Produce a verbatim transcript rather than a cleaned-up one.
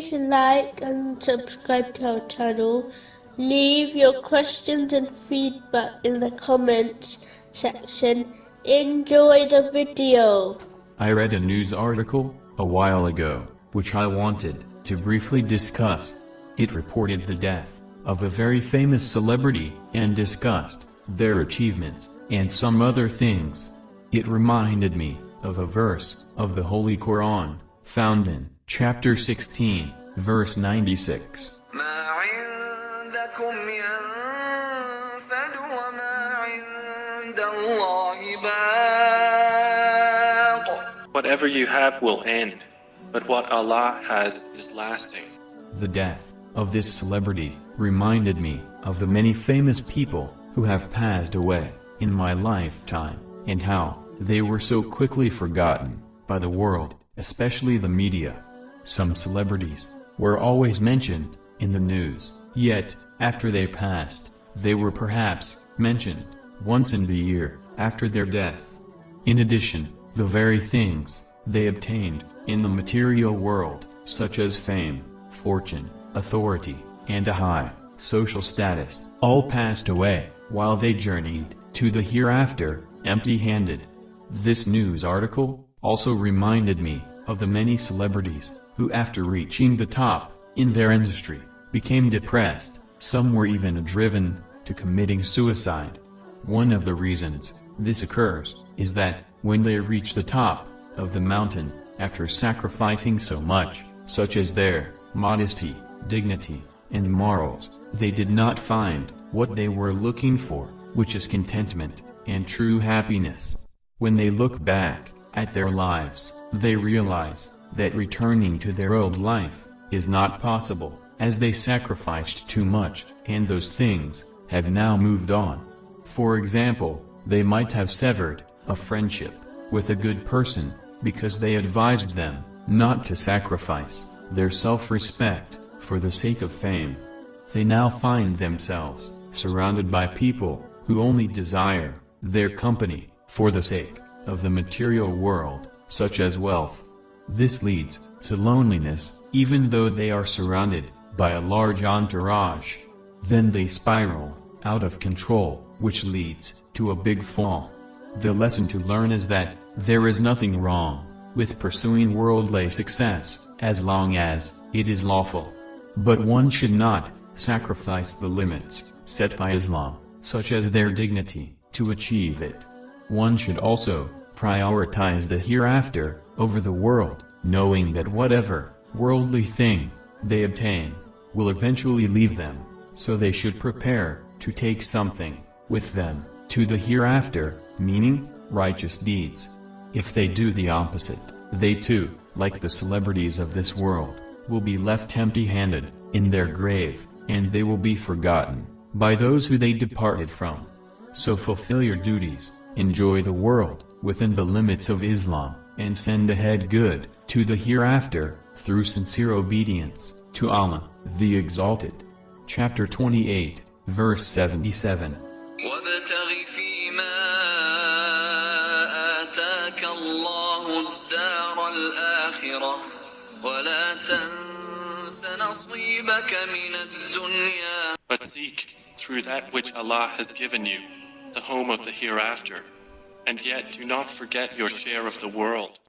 Please like and subscribe to our channel. Leave your questions and feedback in the comments section. Enjoy the video. I read a news article a while ago, which I wanted to briefly discuss. It reported the death of a very famous celebrity and discussed their achievements and some other things. It reminded me of a verse of the Holy Quran found in chapter sixteen, verse ninety-six. Whatever you have will end, but what Allah has is lasting. The death of this celebrity reminded me of the many famous people who have passed away in my lifetime, and how they were so quickly forgotten by the world, especially the media. Some celebrities were always mentioned in the news, yet after they passed, they were perhaps mentioned once in the year after their death. In addition, the very things they obtained in the material world, such as fame, fortune, authority, and a high social status, all passed away while they journeyed to the hereafter empty-handed. This news article also reminded me of the many celebrities who, after reaching the top in their industry, became depressed. Some were even driven to committing suicide. One of the reasons this occurs is that when they reach the top of the mountain after sacrificing so much, such as their modesty, dignity, and morals, they did not find what they were looking for, which is contentment and true happiness. When they look back at their lives, they realize that returning to their old life is not possible, as they sacrificed too much, and those things have now moved on. For example, they might have severed a friendship with a good person because they advised them not to sacrifice their self-respect for the sake of fame. They now find themselves surrounded by people who only desire their company for the sake of the material world, such as wealth. This leads to loneliness, even though they are surrounded by a large entourage. Then they spiral out of control, which leads to a big fall. The lesson to learn is that there is nothing wrong with pursuing worldly success as long as it is lawful. But one should not sacrifice the limits set by Islam, such as their dignity, to achieve it. One should also prioritize the hereafter over the world, knowing that whatever worldly thing they obtain will eventually leave them, so they should prepare to take something with them to the hereafter, meaning righteous deeds. If they do the opposite, they too, like the celebrities of this world, will be left empty-handed in their grave, and they will be forgotten by those who they departed from. So fulfill your duties, enjoy the world within the limits of Islam, and send ahead good to the hereafter through sincere obedience to Allah, the Exalted. Chapter twenty-eight, verse seventy-seven. But seek through that which Allah has given you the home of the hereafter, and yet do not forget your share of the world.